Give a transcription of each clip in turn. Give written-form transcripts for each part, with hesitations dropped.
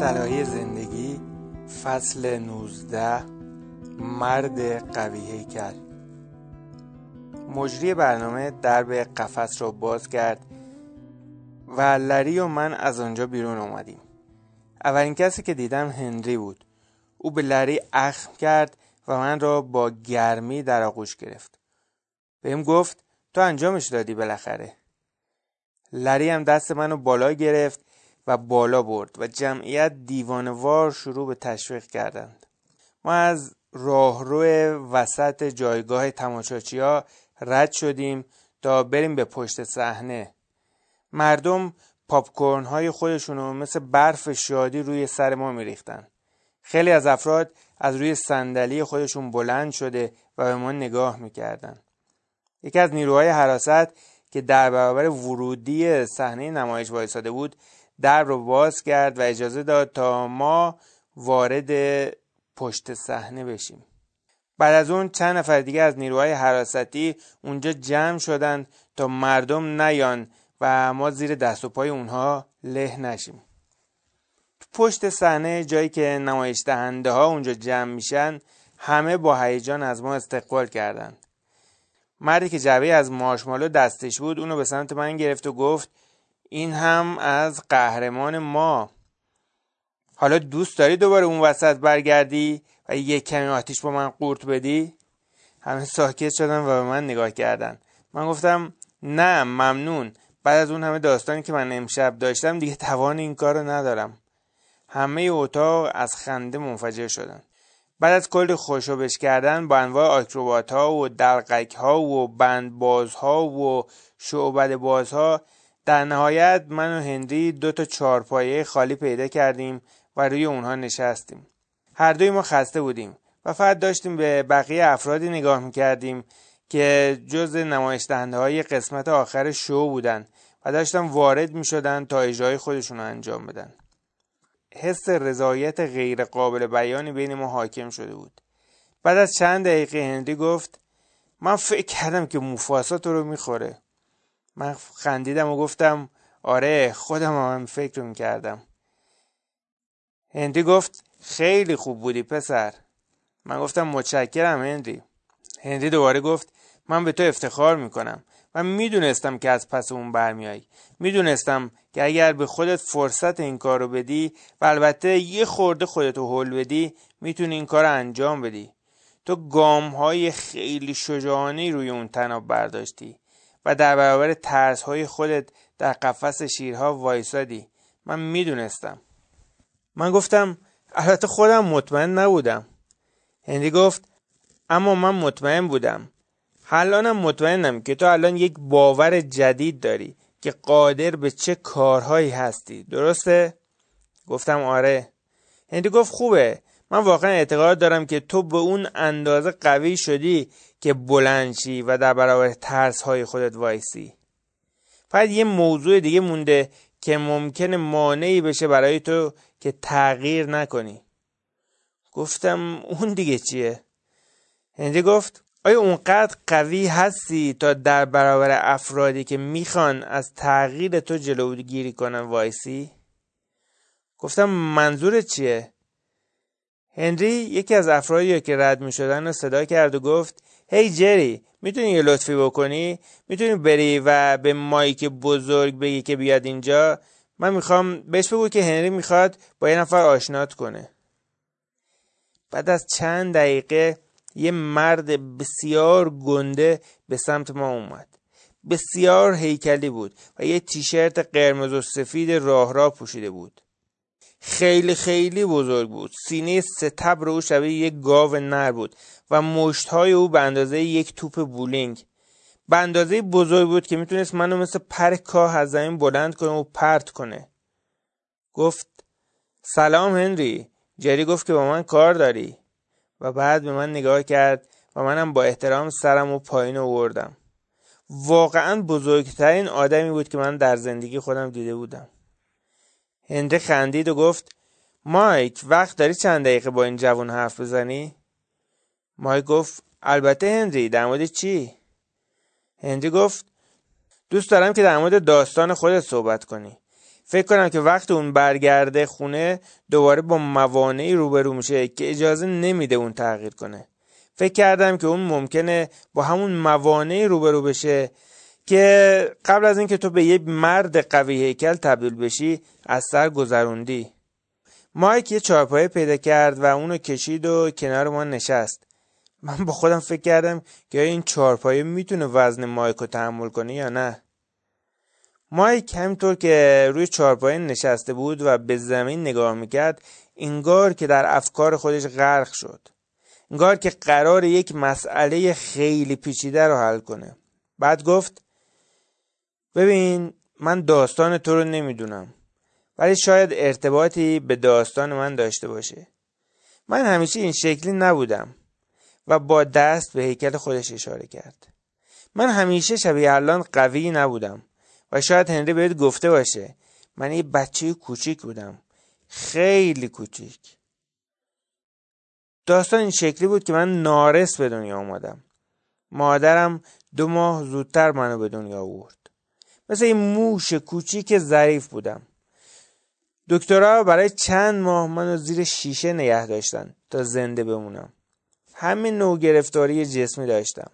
طلایی زندگی فصل 19 مرد قوی هیکل. مجری برنامه درب قفس را باز کرد و لری و من از آنجا بیرون آمدیم. اولین کسی که دیدم هندری بود. او به لری اخم کرد و من را با گرمی در آغوش گرفت. بهم گفت تو انجامش دادی بالاخره. لری هم دست منو بالا گرفت و بالا برد و جمعیت دیوانه‌وار شروع به تشویق کردند. ما از راهرو وسط جایگاه تماشاچی‌ها رد شدیم تا بریم به پشت صحنه. مردم پاپکورن‌های خودشونو مثل برف شادی روی سر ما می‌ریختن. خیلی از افراد از روی صندلی خودشون بلند شده و به ما نگاه می‌کردن. یکی از نیروهای حراست که در برابر ورودی صحنه نمایش وایساده بود، در رو باز کرد و اجازه داد تا ما وارد پشت صحنه بشیم. بعد از اون چند نفر دیگه از نیروهای حراستی اونجا جمع شدند تا مردم نیان و ما زیر دست و پای اونها له نشیم. پشت صحنه جایی که نمایش دهنده ها اونجا جمع میشن، همه با هیجان از ما استقبال کردند. مردی که جعبه‌ای از مارشمالو دستش بود، اونو به سمت من گرفت و گفت این هم از قهرمان ما. حالا دوست داری دوباره اون وسط برگردی و یک کمی آتیش با من قورت بدی؟ همه ساکت شدن و به من نگاه کردن. من گفتم نه ممنون، بعد از اون همه داستانی که من امشب داشتم دیگه توان این کارو ندارم. همه اتاق از خنده منفجر شدن. بعد از کلی خوشوبش کردن با انواع آکروبات ها و دلقک ها و بندباز ها و شعبد باز ها، در نهایت من و هندری دو تا چارپایه خالی پیدا کردیم و روی اونها نشستیم. هر دوی ما خسته بودیم و فقط داشتیم به بقیه افرادی نگاه میکردیم که جز نمایش دهنده های قسمت آخر شو بودن و داشتن وارد میشدن تا اجرای خودشون رو انجام بدن. حس رضایت غیر قابل بیانی بین ما حاکم شده بود. بعد از چند دقیقه هندری گفت من فکر کردم که موفاسات رو میخوره. من خندیدم و گفتم آره خودم هم فکر رو میکردم. هندری گفت خیلی خوب بودی پسر. من گفتم متشکرم هندری. هندری دوباره گفت من به تو افتخار میکنم. من میدونستم که از پس اون برمیایی. میدونستم که اگر به خودت فرصت این کار رو بدی و البته یه خورده خودت رو هول بدی میتونی این کار رو انجام بدی. تو گام‌های خیلی شجاعانه روی اون طناب برداشتی و در برابر ترس‌های خودت در قفس شیرها وایسادی. من میدونستم. من گفتم البته خودم مطمئن نبودم. هندری گفت اما من مطمئن بودم. الانم مطمئنم که تو الان یک باور جدید داری که قادر به چه کارهایی هستی، درسته؟ گفتم آره. هندری گفت خوبه. من واقعا اعتقاد دارم که تو به اون اندازه قوی شدی که بلند شی و در برابر ترس‌های خودت وایسی. فقط یه موضوع دیگه مونده که ممکنه مانعی بشه برای تو که تغییر نکنی. گفتم اون دیگه چیه؟ هندری گفت آیا اونقدر قوی هستی تا در برابر افرادی که میخوان از تغییر تو جلوگیری کنن وایسی؟ گفتم منظورت چیه؟ هندری یکی از افرادی که رد میشدن رو صدا کرد و گفت هی جری، میتونی یه لطفی بکنی؟ میتونی بری و به مایک بزرگ بگی که بیاد اینجا؟ من میخوام بهش بگو که هندری میخواد با یه نفر آشنات کنه. بعد از چند دقیقه یه مرد بسیار گنده به سمت ما اومد. بسیار هیکلی بود و یه تیشرت قرمز و سفید راهرو پوشیده بود. خیلی بزرگ بود. سینه ستبر او شبیه یک گاو نر بود و مشت‌های او به اندازه یک توپ بولینگ. به اندازه بزرگ بود که میتونست منو مثل پر کاه از زمین بلند کنه و پرت کنه. گفت سلام هندری. جری گفت که با من کار داری. و بعد به من نگاه کرد و منم با احترام سرم و پایین آوردم. واقعا بزرگترین آدمی بود که من در زندگی خودم دیده بودم. هندری خندید و گفت مایک وقت داری چند دقیقه با این جوان حرف بزنی؟ مایک گفت البته هندری، در مورد چی؟ هندری گفت دوست دارم که در مورد داستان خودت صحبت کنی. فکر کنم که وقت اون برگرده خونه دوباره با موانعی روبرو میشه که اجازه نمیده اون تغییر کنه. فکر کردم که اون ممکنه با همون موانعی روبرو بشه که قبل از اینکه تو به یه مرد قوی هیکل تبدیل بشی از سر گذروندی. مایک یه چارپایه پیدا کرد و اونو کشید و کنار ما نشست. من با خودم فکر کردم که این چارپایه میتونه وزن مایک رو تحمل کنه یا نه. مایک همینطور که روی چارپایه نشسته بود و به زمین نگاه میکرد انگار که در افکار خودش غرق شد. انگار که قرار یک مسئله خیلی پیچیده رو حل کنه. بعد گفت ببین من داستان تو رو نمیدونم ولی شاید ارتباطی به داستان من داشته باشه. من همیشه این شکلی نبودم و با دست به هیکل خودش اشاره کرد. من همیشه شبیه الان قوی نبودم و شاید هندری بهت گفته باشه من یه بچه کوچیک بودم، خیلی کوچیک. داستان این شکلی بود که من نارس به دنیا اومدم. مادرم 2 ماه زودتر منو به دنیا آورد. مثل این موش کوچیک ظریف بودم. دکترها برای چند ماه منو زیر شیشه نگه داشتن تا زنده بمونم. همین نوع گرفتاری جسمی داشتم.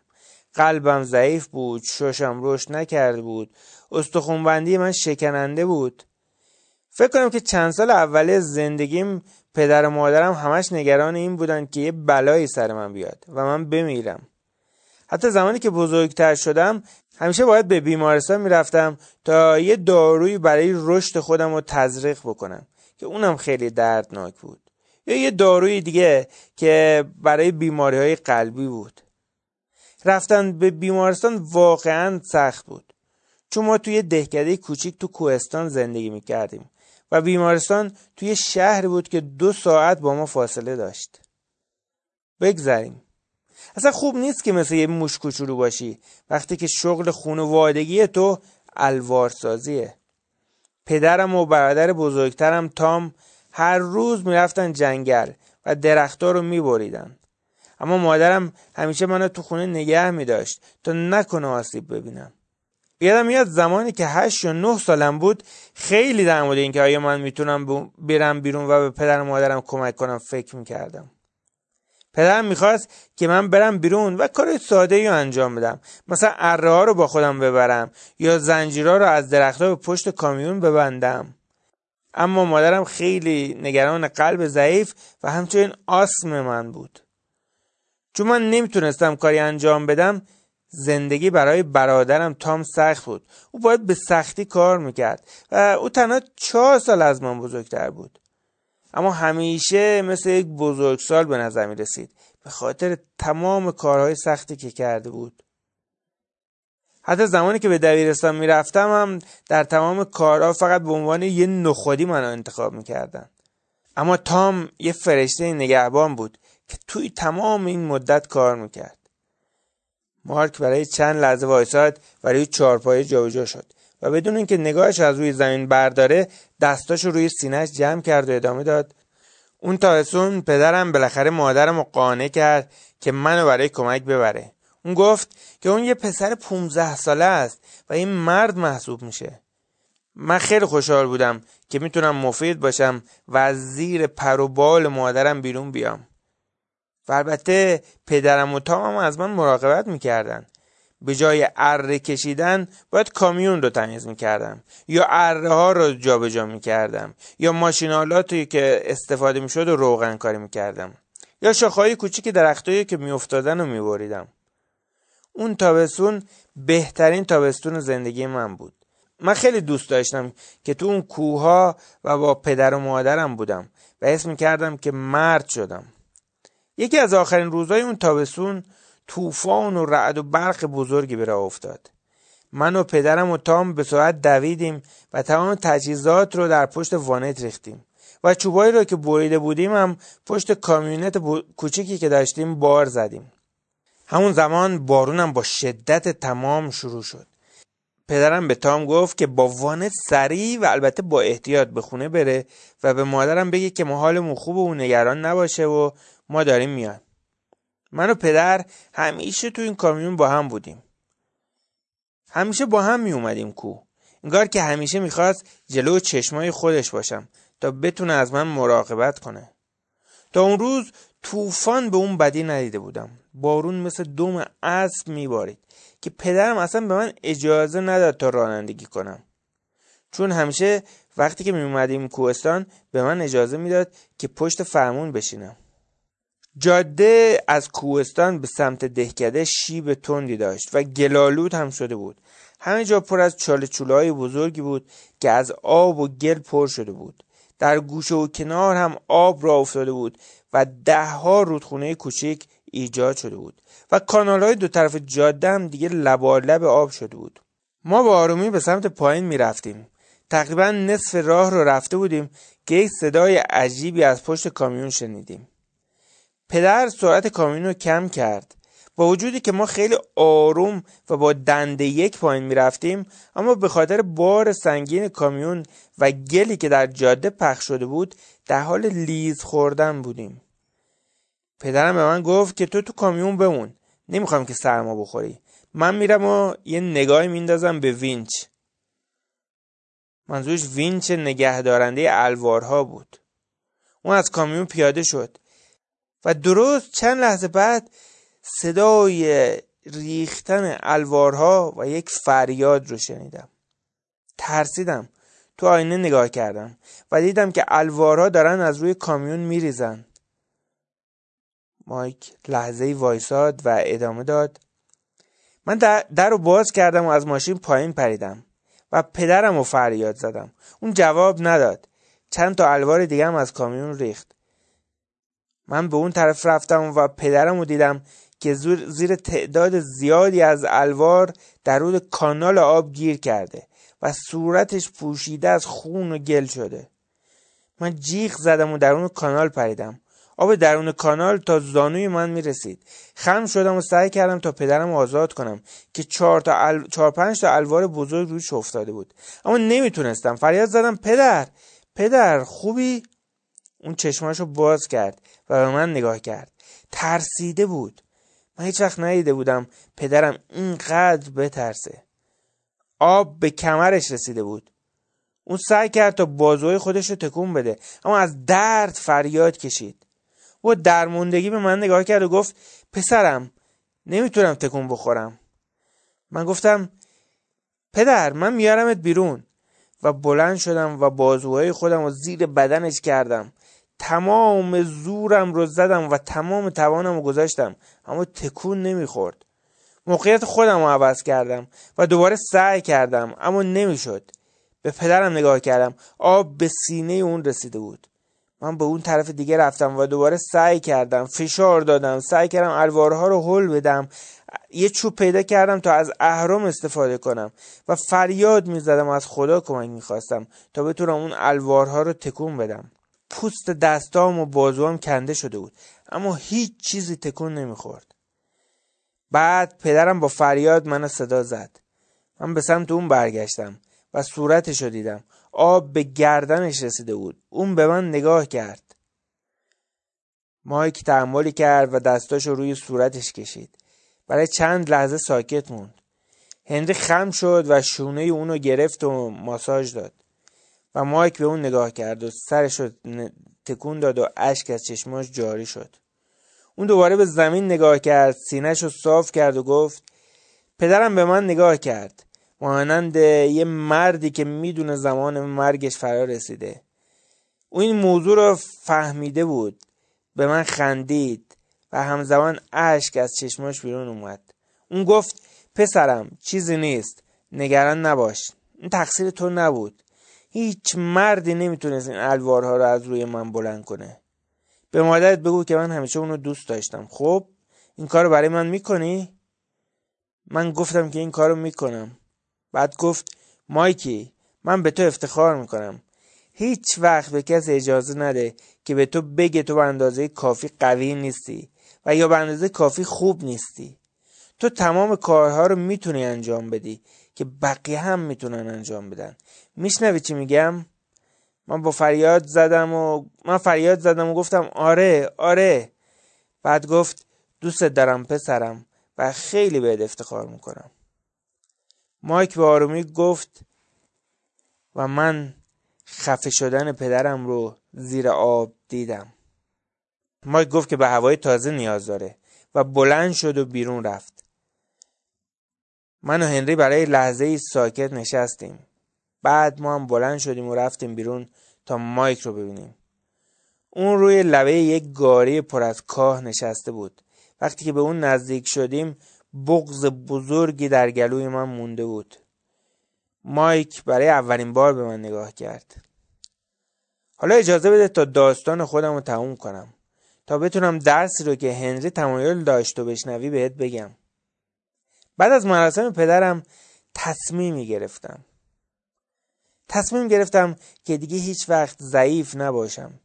قلبم ضعیف بود، ششم رشد نکرده بود، استخوانبندی من شکننده بود. فکر کنم که چند سال اوله زندگیم پدر و مادرم همش نگران این بودن که یه بلایی سر من بیاد و من بمیرم. حتی زمانی که بزرگتر شدم همیشه باید به بیمارستان میرفتم تا یه دارویی برای رشد خودم رو تزریق بکنم که اونم خیلی دردناک بود، یا یه داروی دیگه که برای بیماری‌های قلبی بود. رفتن به بیمارستان واقعاً سخت بود چون ما توی دهکده کوچیک تو کوهستان زندگی میکردیم و بیمارستان توی شهر بود که 2 ساعت با ما فاصله داشت. بگذریم. اصلا خوب نیست که مثل یه موش کوچولو باشی وقتی که شغل خانوادگی تو الوارسازیه. پدرم و برادر بزرگترم تام هر روز میرفتن جنگل و درخت‌ها رو میبریدن، اما مادرم همیشه منو تو خونه نگه میداشت تا نکنه آسیب ببینم. یادم میاد زمانی که 8 یا 9 سالم بود خیلی در مورد اینکه آیا من میتونم برم بیرون و به پدر و مادرم کمک کنم فکر میکردم. پدرم میخواست که من برم بیرون و کار ساده‌ای رو انجام بدم، مثلا اره‌ها رو با خودم ببرم یا زنجیرها رو از درخت‌ها به پشت کامیون ببندم. اما مادرم خیلی نگران قلب ضعیف و همچنین آسم من بود. چون من نمیتونستم کاری انجام بدم زندگی برای برادرم تام سخت بود. او باید به سختی کار میکرد و او تنها 4 سال از من بزرگتر بود، اما همیشه مثل یک بزرگسال به نظر می رسید به خاطر تمام کارهای سختی که کرده بود. حتی زمانی که به دبیرستان می رفتم هم در تمام کارها فقط به عنوان یه نخودی منو انتخاب می کردن. اما تام یه فرشته نگهبان بود که توی تمام این مدت کار می کرد. مارک برای چند لحظه وایساد و روی چارپایه جابجا شد و بدون اینکه نگاهش از روی زمین برداره دستاشو روی سینه‌اش جمع کرد و ادامه داد اون تایسون پدرم بالاخره مادرمو قانع کرد که منو برای کمک ببره. اون گفت که اون یه پسر 15 ساله است و این مرد محسوب میشه. من خیلی خوشحال بودم که میتونم مفید باشم و از زیر پر و بال مادرم بیرون بیام. و البته پدرم و تامم از من مراقبت میکردن. به جای اره کشیدن باید کامیون رو تمیز میکردم یا اره ها رو جابجا میکردم یا ماشینالاتی که استفاده میشد رو روغن کاری میکردم یا شاخه‌های کوچیک درختایی که میافتادن رو میبریدم. اون تابستون بهترین تابستون زندگی من بود. من خیلی دوست داشتم که تو اون کوها و با پدر و مادرم بودم و حس میکردم که مرد شدم. یکی از آخرین روزهای اون تابستون طوفان و رعد و برق بزرگی به راه افتاد. من و پدرم و تام به سرعت دویدیم و تمام تجهیزات رو در پشت وانت ریختیم و چوبایی رو که بریده بودیم هم پشت کامیونت کوچیکی که داشتیم بار زدیم. همون زمان بارونم با شدت تمام شروع شد. پدرم به تام گفت که با وانت سریع و البته با احتیاط به خونه بره و به مادرم بگه که ما حالمون خوبه و نگران نباشه و ما داریم میایم. من و پدر همیشه تو این کامیون با هم بودیم. همیشه با هم می اومدیم کو. انگار که همیشه میخواست جلو چشمای خودش باشم تا بتونه از من مراقبت کنه. تا اون روز طوفان به اون بدی ندیده بودم. بارون مثل دم اسب میبارید که پدرم اصلا به من اجازه نداد تا رانندگی کنم، چون همیشه وقتی که میومدیم کوهستان به من اجازه میداد که پشت فرمون بشینم. جاده از کوهستان به سمت دهکده شیب تندی داشت و گلالود هم شده بود. همه جا پر از چاله چوله‌های بزرگی بود که از آب و گل پر شده بود. در گوشه و کنار هم آب راه افتاده بود و ده‌ها رودخونه کوچک ایجاد شده بود و کانال‌های دو طرف جاده هم دیگه لبالب آب شده بود. ما با آرومی به سمت پایین می‌رفتیم. تقریباً نصف راه رو رفته بودیم که یک صدای عجیبی از پشت کامیون شنیدیم. پدر سرعت کامیون رو کم کرد. با وجودی که ما خیلی آروم و با دنده یک پایین می‌رفتیم، اما به خاطر بار سنگین کامیون و گلی که در جاده پخش شده بود در حال لیز خوردن بودیم. پدرم به من گفت که تو کامیون بمون، نمیخوام که سرما بخوری، من میرم و یه نگاهی میندازم به وینچ. منظورش وینچ نگهدارنده الوارها بود. اون از کامیون پیاده شد و درست چند لحظه بعد صدای ریختن الوارها و یک فریاد رو شنیدم. ترسیدم. تو آینه نگاه کردم و دیدم که الوارها دارن از روی کامیون میریزن. مایک لحظه‌ای وایساد و ادامه داد. من در رو باز کردم و از ماشین پایین پریدم و پدرم رو فریاد زدم. اون جواب نداد. چند تا الوار دیگه هم از کامیون ریخت. من به اون طرف رفتم و پدرم رو دیدم که زیر تعداد زیادی از الوار در رود کانال آب گیر کرده و صورتش پوشیده از خون و گل شده. من جیغ زدم و درون کانال پریدم. آب درون کانال تا زانوی من میرسید. خم شدم و سعی کردم تا پدرم آزاد کنم که 4-5 تا الوار بزرگ روش افتاده بود، اما نمیتونستم. فریاد زدم پدر خوبی؟ اون چشماشو باز کرد و به من نگاه کرد. ترسیده بود. من هیچ وقت ندیده بودم پدرم اینقدر بترسه. آب به کمرش رسیده بود. اون سعی کرد تا بازوی خودش رو تکون بده، اما از درد فریاد کشید. او درموندگی به من نگاه کرد و گفت پسرم نمیتونم تکون بخورم. من گفتم پدر من میارمت بیرون و بلند شدم و بازوهای خودم رو زیر بدنش کردم. تمام زورم رو زدم و تمام توانم رو گذاشتم، اما تکون نمیخورد. موقعیت خودم رو عوض کردم و دوباره سعی کردم، اما نمیشد. به پدرم نگاه کردم. آب به سینه اون رسیده بود. من به اون طرف دیگه رفتم و دوباره سعی کردم، فشار دادم، سعی کردم الوارها رو هل بدم. یه چوب پیدا کردم تا از اهرم استفاده کنم و فریاد میزدم از خدا کمک میخواستم تا بتونم اون الوارها رو تکون بدم. پوست دستام و بازوام کنده شده بود، اما هیچ چیزی تکون نمیخورد. بعد پدرم با فریاد منو صدا زد. من به سمت اون برگشتم و صورتش رو دیدم. آب به گردنش رسیده بود. اون به من نگاه کرد. مایک تعاملی کرد و دستاشو روی صورتش کشید. برای چند لحظه ساکت موند. هندری خم شد و شونه اونو گرفت و ماساژ داد و مایک به اون نگاه کرد و سرشو تکون داد و اشک از چشماش جاری شد. اون دوباره به زمین نگاه کرد، سینه‌شو صاف کرد و گفت پدرم به من نگاه کرد، مانند یه مردی که میدونه زمان مرگش فرا رسیده. اون این موضوع رو فهمیده بود. به من خندید و همزمان اشک از چشماش بیرون اومد. اون گفت پسرم چیزی نیست، نگران نباش، این تقصیر تو نبود. هیچ مردی نمیتونست این الوارها رو از روی من بلند کنه. به مادرت بگو که من همیشه اونو دوست داشتم. خب این کارو برای من میکنی؟ من گفتم که این کارو میکنم. بعد گفت مایکی من به تو افتخار میکنم. هیچ وقت به کسی اجازه نده که به تو بگه تو به اندازه کافی قوی نیستی و یا به اندازه کافی خوب نیستی. تو تمام کارها رو میتونی انجام بدی که بقیه هم میتونن انجام بدن. میشنوی چی میگم؟ من فریاد زدم و گفتم آره. بعد گفت دوست دارم پسرم و خیلی بهت افتخار میکنم. مایک به آرومی گفت و من خفه شدن پدرم رو زیر آب دیدم. مایک گفت که به هوای تازه نیاز داره و بلند شد و بیرون رفت. من و هندری برای لحظه‌ای ساکت نشستیم. بعد ما هم بلند شدیم و رفتیم بیرون تا مایک رو ببینیم. اون روی لبه یک گاری پر از کاه نشسته بود. وقتی که به اون نزدیک شدیم، بغض بزرگی در گلوی من مونده بود. مایک برای اولین بار به من نگاه کرد. حالا اجازه بده تا داستان خودم رو تموم کنم، تا بتونم درسی رو که هنری تمایل داشت و بشنوی بهت بگم. بعد از مراسم پدرم تصمیم گرفتم که دیگه هیچ وقت ضعیف نباشم.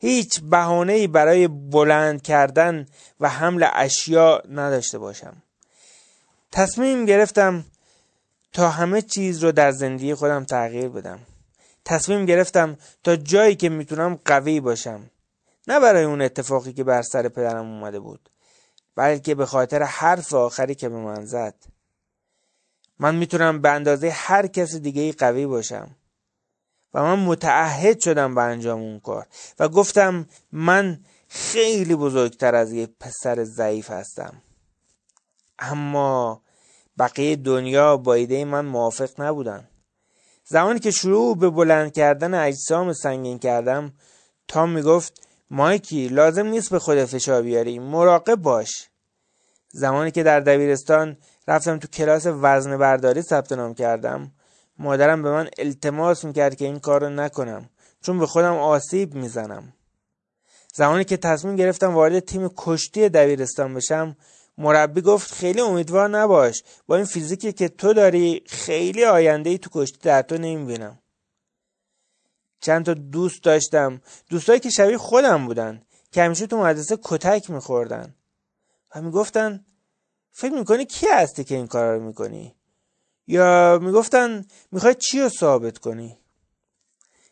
هیچ بهانه‌ای برای بلند کردن و حمل اشیا نداشته باشم. تصمیم گرفتم تا همه چیز رو در زندگی خودم تغییر بدم. تصمیم گرفتم تا جایی که میتونم قوی باشم. نه برای اون اتفاقی که بر سر پدرم اومده بود، بلکه به خاطر حرف آخری که به من زد. من میتونم به اندازه هر کس دیگه‌ای قوی باشم. و من متعهد شدم به انجام اون کار و گفتم من خیلی بزرگتر از یک پسر ضعیف هستم. اما بقیه دنیا با ایده من موافق نبودن. زمانی که شروع به بلند کردن اجسام سنگین کردم، تام میگفت مایکی لازم نیست به خود فشار بیاری، مراقب باش. زمانی که در دبیرستان رفتم تو کلاس وزن برداری ثبت نام کردم، مادرم به من التماس میکرد که این کار رو نکنم چون به خودم آسیب میزنم. زمانی که تصمیم گرفتم وارد تیم کشتی دبیرستان بشم، مربی گفت خیلی امیدوار نباش، با این فیزیکی که تو داری خیلی آینده‌ای تو کشتی در تو نمیبینم. چند تا دوست داشتم، دوستایی که شبیه خودم بودن، که همیشه تو مدرسه کتک میخوردن و میگفتن فکر میکنی کی هستی که این کار رو میکنی؟ یا میگفتن میخوای چی رو ثابت کنی؟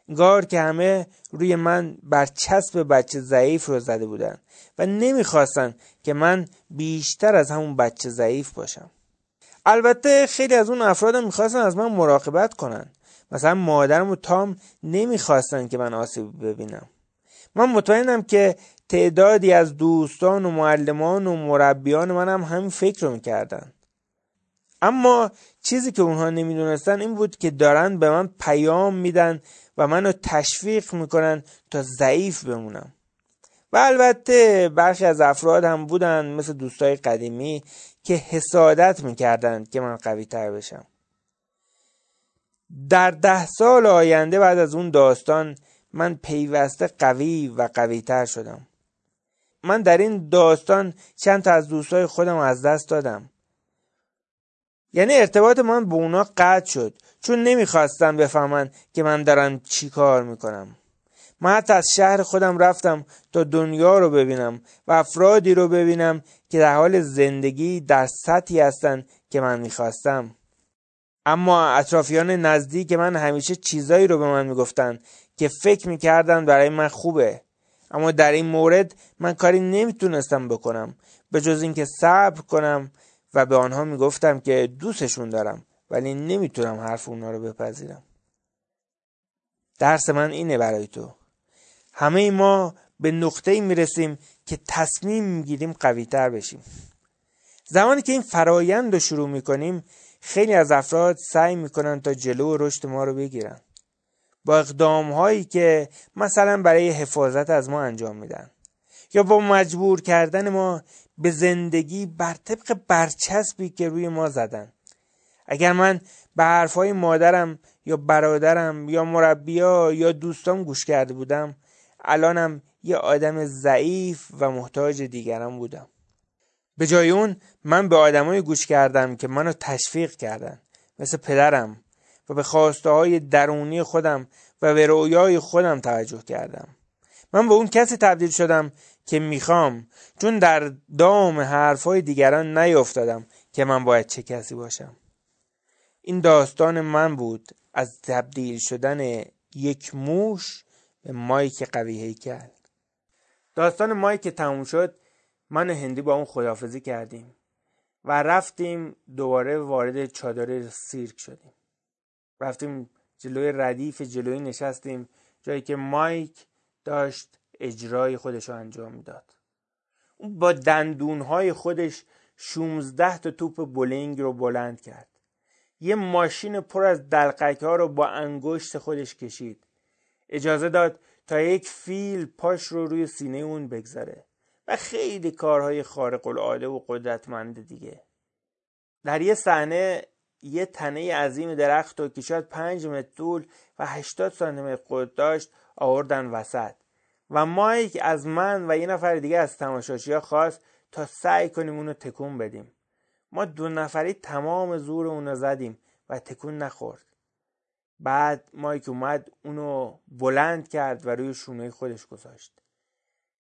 انگار که همه روی من برچسب بچه ضعیف رو زده بودن و نمیخواستن که من بیشتر از همون بچه ضعیف باشم. البته خیلی از اون افرادم میخواستن از من مراقبت کنن. مثلا مادرم و تام نمیخواستن که من آسیب ببینم. من مطمئنم که تعدادی از دوستان و معلمان و مربیان من هم همین فکر رو میکردن. اما چیزی که اونها نمیدونستن این بود که دارن به من پیام میدن و منو تشویق میکنن تا ضعیف بمونم. و البته برخی از افراد هم بودن مثل دوستای قدیمی که حسادت میکردن که من قوی تر بشم. در 10 سال آینده بعد از اون داستان، من پیوسته قوی و قوی تر شدم. من در این داستان چند تا از دوستای خودم از دست دادم. یعنی ارتباط من با اونا قطع شد، چون نمیخواستم بفهمن که من دارم چی کار میکنم. من حتی از شهر خودم رفتم تا دنیا رو ببینم و افرادی رو ببینم که در حال زندگی در سطحی هستن که من میخواستم. اما اطرافیان نزدیک من همیشه چیزایی رو به من میگفتن که فکر میکردن برای من خوبه. اما در این مورد من کاری نمیتونستم بکنم به جز اینکه صبر کنم و به آنها میگفتم که دوستشون دارم، ولی نمیتونم حرف اونا رو بپذیرم. درس من اینه برای تو. همه ما به نقطه‌ای میرسیم که تصمیم میگیریم قوی‌تر بشیم. زمانی که این فرایند رو شروع میکنیم، خیلی از افراد سعی میکنن تا جلو رشد ما رو بگیرن، با اقدام‌هایی که مثلا برای حفاظت از ما انجام میدن یا با مجبور کردن ما به زندگی بر طبق برچسبی که روی ما زدن. اگر من به حرفای مادرم یا برادرم یا مربی‌ها یا دوستام گوش کرده بودم، الانم یه آدم ضعیف و محتاج دیگران بودم. به جای اون، من به آدمای گوش کردم که منو تشویق کردن، مثل پدرم، و به خواسته‌های درونی خودم و به رویای خودم توجه کردم. من به اون کسی تبدیل شدم که میخوام، چون در دام حرفای دیگران نیفتادم که من باید چه کسی باشم. این داستان من بود از تبدیل شدن یک موش به مایک قوی هیکل. داستان مایک که تموم شد، من هندی با اون خداحافظی کردیم و رفتیم دوباره وارد چادر سیرک شدیم. رفتیم جلوی ردیف جلویی نشستیم، جایی که مایک داشت اجرای خودش رو انجام میداد. اون با دندونهای خودش 16 تا توپ بولینگ رو بلند کرد. یه ماشین پر از دلقکه ها رو با انگشت خودش کشید. اجازه داد تا یک فیل پاش رو روی سینه اون بگذاره و خیلی کارهای خارق العاده و قدرتمند دیگه. در یه صحنه یه تنه عظیم درخت رو که شاید 5 متر طول و 80 سانتیمتر قد داشت آوردن وسط و مایک از من و یه نفر دیگه از تماشاچی‌ها خواست تا سعی کنیم اونو تکون بدیم. ما 2 نفری تمام زور اونو زدیم و تکون نخورد. بعد مایک اومد اونو بلند کرد و روی شونه خودش گذاشت.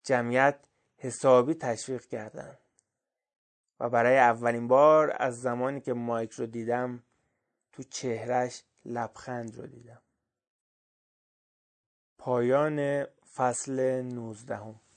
جمعیت حسابی تشویق کردن و برای اولین بار از زمانی که مایک رو دیدم تو چهرش لبخند رو دیدم. پایان فصل 19.